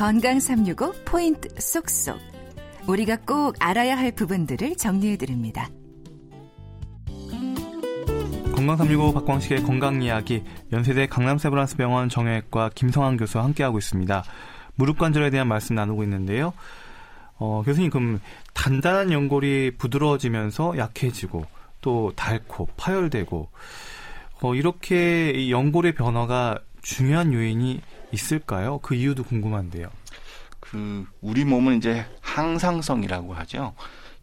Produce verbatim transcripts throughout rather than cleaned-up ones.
건강삼유고 포인트 쏙쏙. 우리가 꼭 알아야 할 부분들을 정리해드립니다. 건강삼유고 박광식의 건강이야기, 연세대 강남세브란스병원 정형외과 김성환 교수와 함께하고 있습니다. 무릎 관절에 대한 말씀 나누고 있는데요. 어, 교수님, 그럼 단단한 연골이 부드러워지면서 약해지고 또 닳고 파열되고 어, 이렇게 이 연골의 변화가 중요한 요인이 있을까요? 그 이유도 궁금한데요. 그 우리 몸은 이제 항상성이라고 하죠.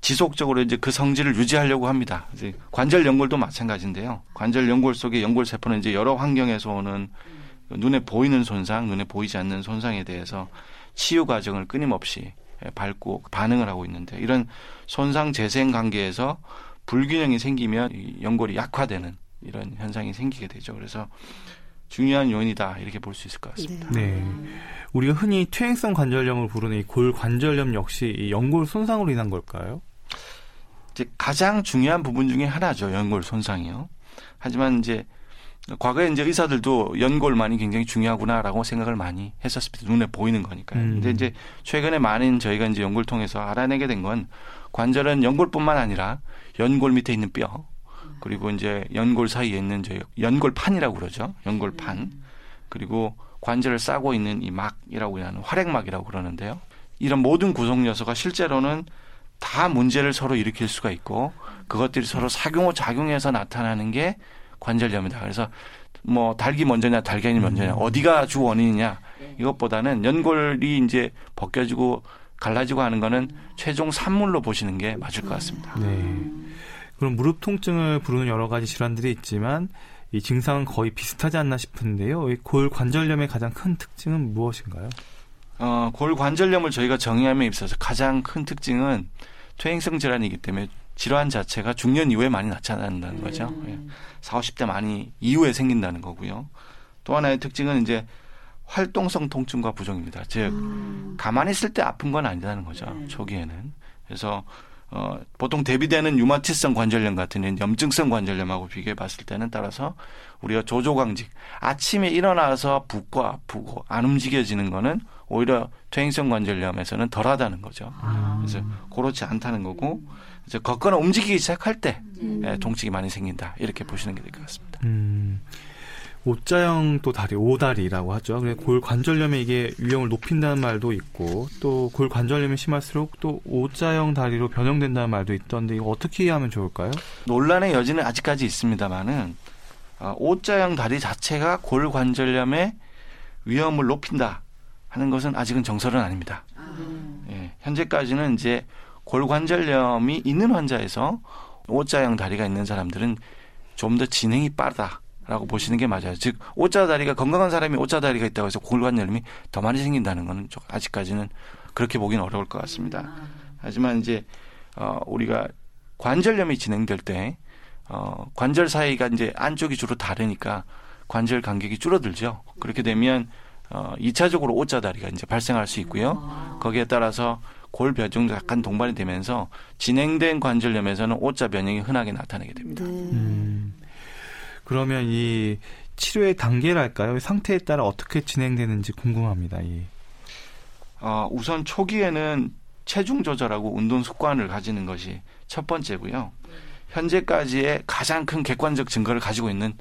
지속적으로 이제 그 성질을 유지하려고 합니다. 이제 관절 연골도 마찬가지인데요. 관절 연골 속의 연골 세포는 이제 여러 환경에서 오는 눈에 보이는 손상, 눈에 보이지 않는 손상에 대해서 치유 과정을 끊임없이 밟고 반응을 하고 있는데, 이런 손상 재생 관계에서 불균형이 생기면 연골이 약화되는 이런 현상이 생기게 되죠. 그래서 중요한 요인이다, 이렇게 볼 수 있을 것 같습니다. 네, 우리가 흔히 퇴행성 관절염을 부르는 이 골관절염 역시 이 연골 손상으로 인한 걸까요? 이제 가장 중요한 부분 중에 하나죠, 연골 손상이요. 하지만 이제 과거에 이제 의사들도 연골만이 굉장히 중요하구나라고 생각을 많이 했었습니다. 눈에 보이는 거니까요. 음. 근데 이제 최근에 많은 저희가 이제 연골 통해서 알아내게 된 건, 관절은 연골뿐만 아니라 연골 밑에 있는 뼈, 그리고 이제 연골 사이에 있는 저희 연골판이라고 그러죠. 연골판. 그리고 관절을 싸고 있는 이 막이라고 하는 활액막이라고 그러는데요. 이런 모든 구성 요소가 실제로는 다 문제를 서로 일으킬 수가 있고, 그것들이 서로 작용해서 나타나는 게 관절염이다. 그래서 뭐 달기 먼저냐 달걀이 먼저냐, 어디가 주 원인이냐, 이것보다는 연골이 이제 벗겨지고 갈라지고 하는 거는 최종 산물로 보시는 게 맞을 것 같습니다. 네. 그럼 무릎 통증을 부르는 여러 가지 질환들이 있지만 이 증상은 거의 비슷하지 않나 싶은데요. 이 골관절염의 가장 큰 특징은 무엇인가요? 어, 골관절염을 저희가 정의함에 있어서 가장 큰 특징은 퇴행성 질환이기 때문에 질환 자체가 중년 이후에 많이 나타난다는 거죠. 음. 사십, 오십 대 많이 이후에 생긴다는 거고요. 또 하나의 특징은 이제 활동성 통증과 부종입니다. 즉 음. 가만히 있을 때 아픈 건 아니라는 거죠. 음. 초기에는. 그래서 어, 보통 대비되는 유마티성 관절염 같은 염증성 관절염하고 비교해 봤을 때는, 따라서 우리가 조조강직, 아침에 일어나서 붓고 아프고 안 움직여지는 거는 오히려 퇴행성 관절염에서는 덜하다는 거죠. 아. 그래서 그렇지 않다는 거고, 이제 걷거나 움직이기 시작할 때 음. 통증이 많이 생긴다, 이렇게 보시는 게 될 것 같습니다. 음. 오자형 또 다리, 오다리라고 하죠. 골관절염에 이게 위험을 높인다는 말도 있고, 또 골관절염이 심할수록 또 오자형 다리로 변형된다는 말도 있던데, 이거 어떻게 이해하면 좋을까요? 논란의 여지는 아직까지 있습니다만은, 오자형 다리 자체가 골관절염의 위험을 높인다 하는 것은 아직은 정설은 아닙니다. 예, 현재까지는 이제 골관절염이 있는 환자에서 오자형 다리가 있는 사람들은 좀 더 진행이 빠르다 라고 보시는 게 맞아요. 즉 오자 다리가, 건강한 사람이 오자 다리가 있다고 해서 골관절염이 더 많이 생긴다는 건 아직까지는 그렇게 보기는 어려울 것 같습니다. 하지만 이제 어, 우리가 관절염이 진행될 때 어, 관절 사이가 이제 안쪽이 주로 다르니까 관절 간격이 줄어들죠. 그렇게 되면 어, 이 차적으로 오자 다리가 이제 발생할 수 있고요. 거기에 따라서 골 변형도 약간 동반이 되면서 진행된 관절염에서는 오자 변형이 흔하게 나타나게 됩니다. 음. 그러면 이 치료의 단계랄까요? 상태에 따라 어떻게 진행되는지 궁금합니다. 예. 어, 우선 초기에는 체중 조절하고 운동 습관을 가지는 것이 첫 번째고요. 현재까지의 가장 큰 객관적 증거를 가지고 있는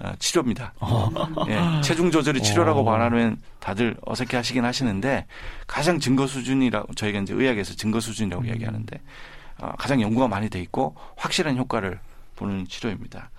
어, 치료입니다. 어. 예, 체중 조절이 치료라고 어. 말하면 다들 어색해하시긴 하시는데, 가장 증거 수준이라고 저희가 이제 의학에서 증거 수준이라고 음. 이야기하는데 어, 가장 연구가 많이 돼 있고 확실한 효과를 보는 치료입니다.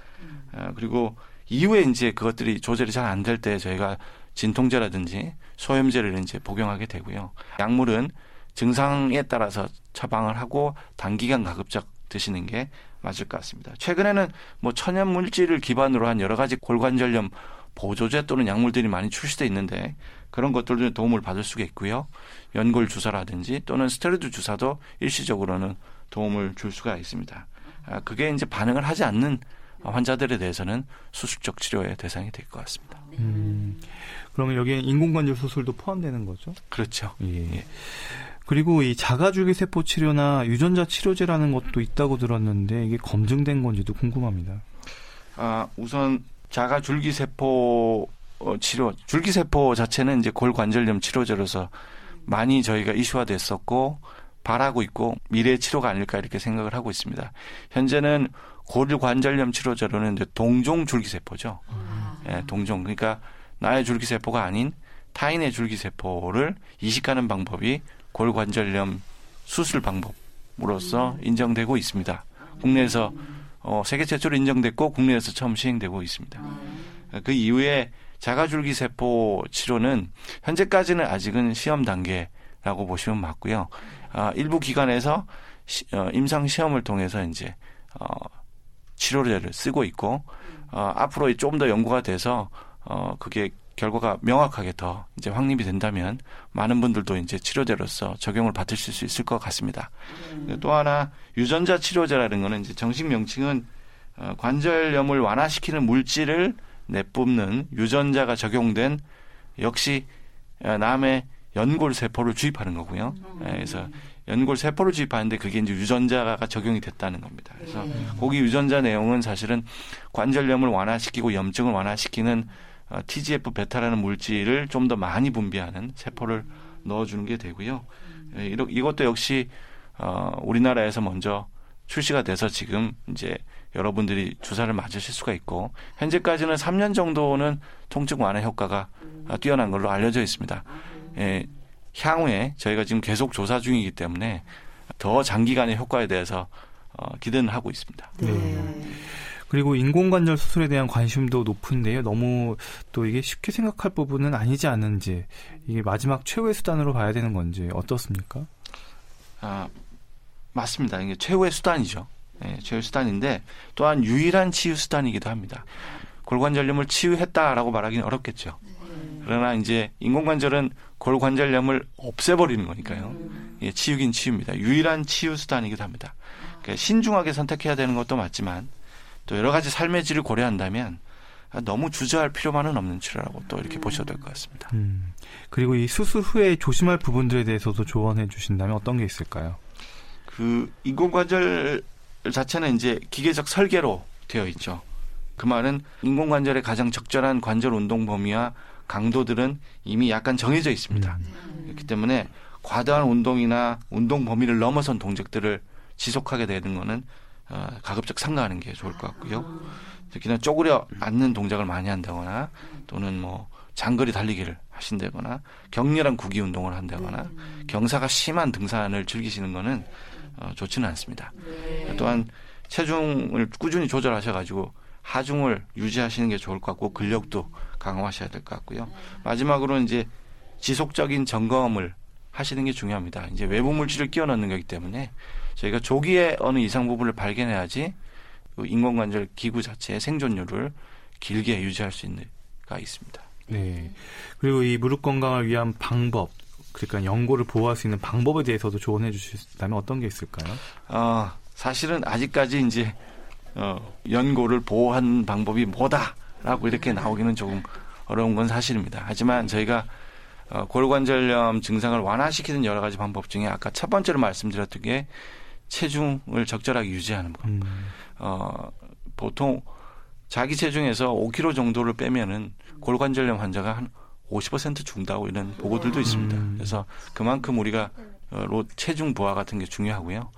그리고 이후에 이제 그것들이 조절이 잘 안 될 때 저희가 진통제라든지 소염제를 이제 복용하게 되고요. 약물은 증상에 따라서 처방을 하고 단기간 가급적 드시는 게 맞을 것 같습니다. 최근에는 뭐 천연 물질을 기반으로 한 여러 가지 골관절염 보조제 또는 약물들이 많이 출시돼 있는데, 그런 것들도 도움을 받을 수가 있고요. 연골 주사라든지 또는 스테로이드 주사도 일시적으로는 도움을 줄 수가 있습니다. 그게 이제 반응을 하지 않는 환자들에 대해서는 수술적 치료의 대상이 될 것 같습니다. 음, 그러면 여기에 인공관절 수술도 포함되는 거죠? 그렇죠. 예. 예. 그리고 이 자가줄기 세포 치료나 유전자 치료제라는 것도 있다고 들었는데, 이게 검증된 건지도 궁금합니다. 아, 우선 자가줄기 세포 치료, 줄기 세포 자체는 이제 골관절염 치료제로서 많이 저희가 이슈화됐었고 바라고 있고 미래의 치료가 아닐까 이렇게 생각을 하고 있습니다. 현재는 고질관절염 치료제로는 이제 동종 줄기세포죠. 음. 예, 동종. 그러니까 나의 줄기세포가 아닌 타인의 줄기세포를 이식하는 방법이 골관절염 수술 방법으로서 인정되고 있습니다. 국내에서 어, 세계 최초로 인정됐고 국내에서 처음 시행되고 있습니다. 그 이후에 자가줄기세포 치료는 현재까지는 아직은 시험 단계라고 보시면 맞고요. 아, 일부 기관에서 시, 어, 임상 시험을 통해서 이제 어, 치료제를 쓰고 있고 어, 앞으로 좀 더 연구가 돼서 어, 그게 결과가 명확하게 더 이제 확립이 된다면 많은 분들도 이제 치료제로서 적용을 받으실 수 있을 것 같습니다. 음. 또 하나 유전자 치료제라는 거는 이제 정식 명칭은 관절염을 완화시키는 물질을 내뿜는 유전자가 적용된 역시 남의 연골 세포를 주입하는 거고요. 음. 그래서 연골 세포를 주입하는데 그게 이제 유전자가 적용이 됐다는 겁니다. 그래서 음. 거기 유전자 내용은 사실은 관절염을 완화시키고 염증을 완화시키는 티지에프 베타라는 물질을 좀 더 많이 분비하는 세포를 넣어주는 게 되고요. 이것도 역시 우리나라에서 먼저 출시가 돼서 지금 이제 여러분들이 주사를 맞으실 수가 있고 현재까지는 삼 년 정도는 통증 완화 효과가 뛰어난 걸로 알려져 있습니다. 향후에 저희가 지금 계속 조사 중이기 때문에 더 장기간의 효과에 대해서 기대는 하고 있습니다. 네. 그리고 인공관절 수술에 대한 관심도 높은데요. 너무 또 이게 쉽게 생각할 부분은 아니지 않은지 이게 마지막 최후의 수단으로 봐야 되는 건지 어떻습니까? 아 맞습니다. 이게 최후의 수단이죠. 네, 최후의 수단인데 또한 유일한 치유 수단이기도 합니다. 골관절염을 치유했다라고 말하기는 어렵겠죠. 그러나 이제 인공관절은 골관절염을 없애버리는 거니까요. 예, 치유긴 치유입니다. 유일한 치유 수단이기도 합니다. 그러니까 신중하게 선택해야 되는 것도 맞지만 또 여러 가지 삶의 질을 고려한다면 너무 주저할 필요만은 없는 치료라고 또 이렇게 보셔도 될 것 같습니다. 음, 그리고 이 수술 후에 조심할 부분들에 대해서도 조언해 주신다면 어떤 게 있을까요? 그 인공관절 자체는 이제 기계적 설계로 되어 있죠. 그 말은 인공관절의 가장 적절한 관절 운동 범위와 강도들은 이미 약간 정해져 있습니다. 음. 그렇기 때문에 과도한 운동이나 운동 범위를 넘어선 동작들을 지속하게 되는 것은 어, 가급적 삼가하는 게 좋을 것 같고요. 그냥 쪼그려 앉는 동작을 많이 한다거나 또는 뭐 장거리 달리기를 하신다거나 격렬한 구기 운동을 한다거나 경사가 심한 등산을 즐기시는 거는 어, 좋지는 않습니다. 또한 체중을 꾸준히 조절하셔가지고 하중을 유지하시는 게 좋을 것 같고 근력도 강화하셔야 될 것 같고요. 마지막으로 이제 지속적인 점검을 하시는 게 중요합니다. 이제 외부 물질을 끼워 넣는 거기 때문에 저희가 조기에 어느 이상 부분을 발견해야지 인공관절 기구 자체의 생존율을 길게 유지할 수 있는 가 있습니다. 네. 그리고 이 무릎 건강을 위한 방법, 그러니까 연골을 보호할 수 있는 방법에 대해서도 조언해 주신다면 어떤 게 있을까요? 어, 사실은 아직까지 이제 어, 연골을 보호하는 방법이 뭐다라고 이렇게 나오기는 조금 어려운 건 사실입니다. 하지만 저희가 어, 골관절염 증상을 완화시키는 여러 가지 방법 중에 아까 첫 번째로 말씀드렸던 게 체중을 적절하게 유지하는 것. 음. 어, 보통 자기 체중에서 오 킬로그램 정도를 빼면은 골관절염 환자가 한 오십 퍼센트 준다고 이런 보고들도 있습니다. 음. 그래서 그만큼 우리가 어, 체중 부하 같은 게 중요하고요.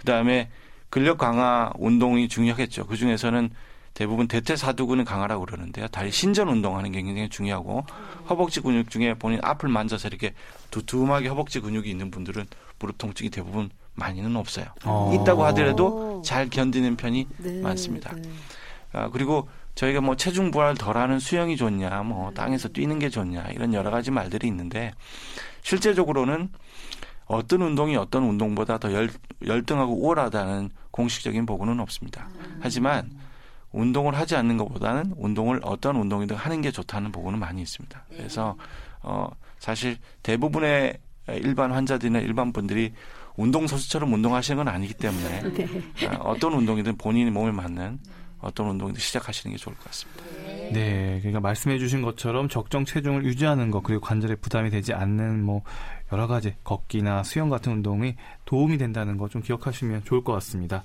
그다음에 근력 강화 운동이 중요하겠죠. 그중에서는 대부분 대퇴사두근의 강화라고 그러는데요. 다리 신전 운동하는 게 굉장히 중요하고 허벅지 근육 중에 본인 앞을 만져서 이렇게 두툼하게 허벅지 근육이 있는 분들은 무릎 통증이 대부분 많이는 없어요. 오. 있다고 하더라도 잘 견디는 편이 네, 많습니다. 네. 아, 그리고 저희가 뭐 체중 부하를 덜하는 수영이 좋냐, 뭐 땅에서 뛰는 게 좋냐 이런 여러 가지 말들이 있는데 실제적으로는 어떤 운동이 어떤 운동보다 더 열, 열등하고 우월하다는 공식적인 보고는 없습니다. 하지만 운동을 하지 않는 것보다는 운동을 어떤 운동이든 하는 게 좋다는 보고는 많이 있습니다. 그래서 어, 사실 대부분의 일반 환자들이나 일반 분들이 운동선수처럼 운동하시는 건 아니기 때문에 네. 어떤 운동이든 본인이 몸에 맞는 어떤 운동이든 시작하시는 게 좋을 것 같습니다. 네, 그러니까 말씀해 주신 것처럼 적정 체중을 유지하는 것 그리고 관절에 부담이 되지 않는 뭐 여러 가지 걷기나 수영 같은 운동이 도움이 된다는 거 좀 기억하시면 좋을 것 같습니다.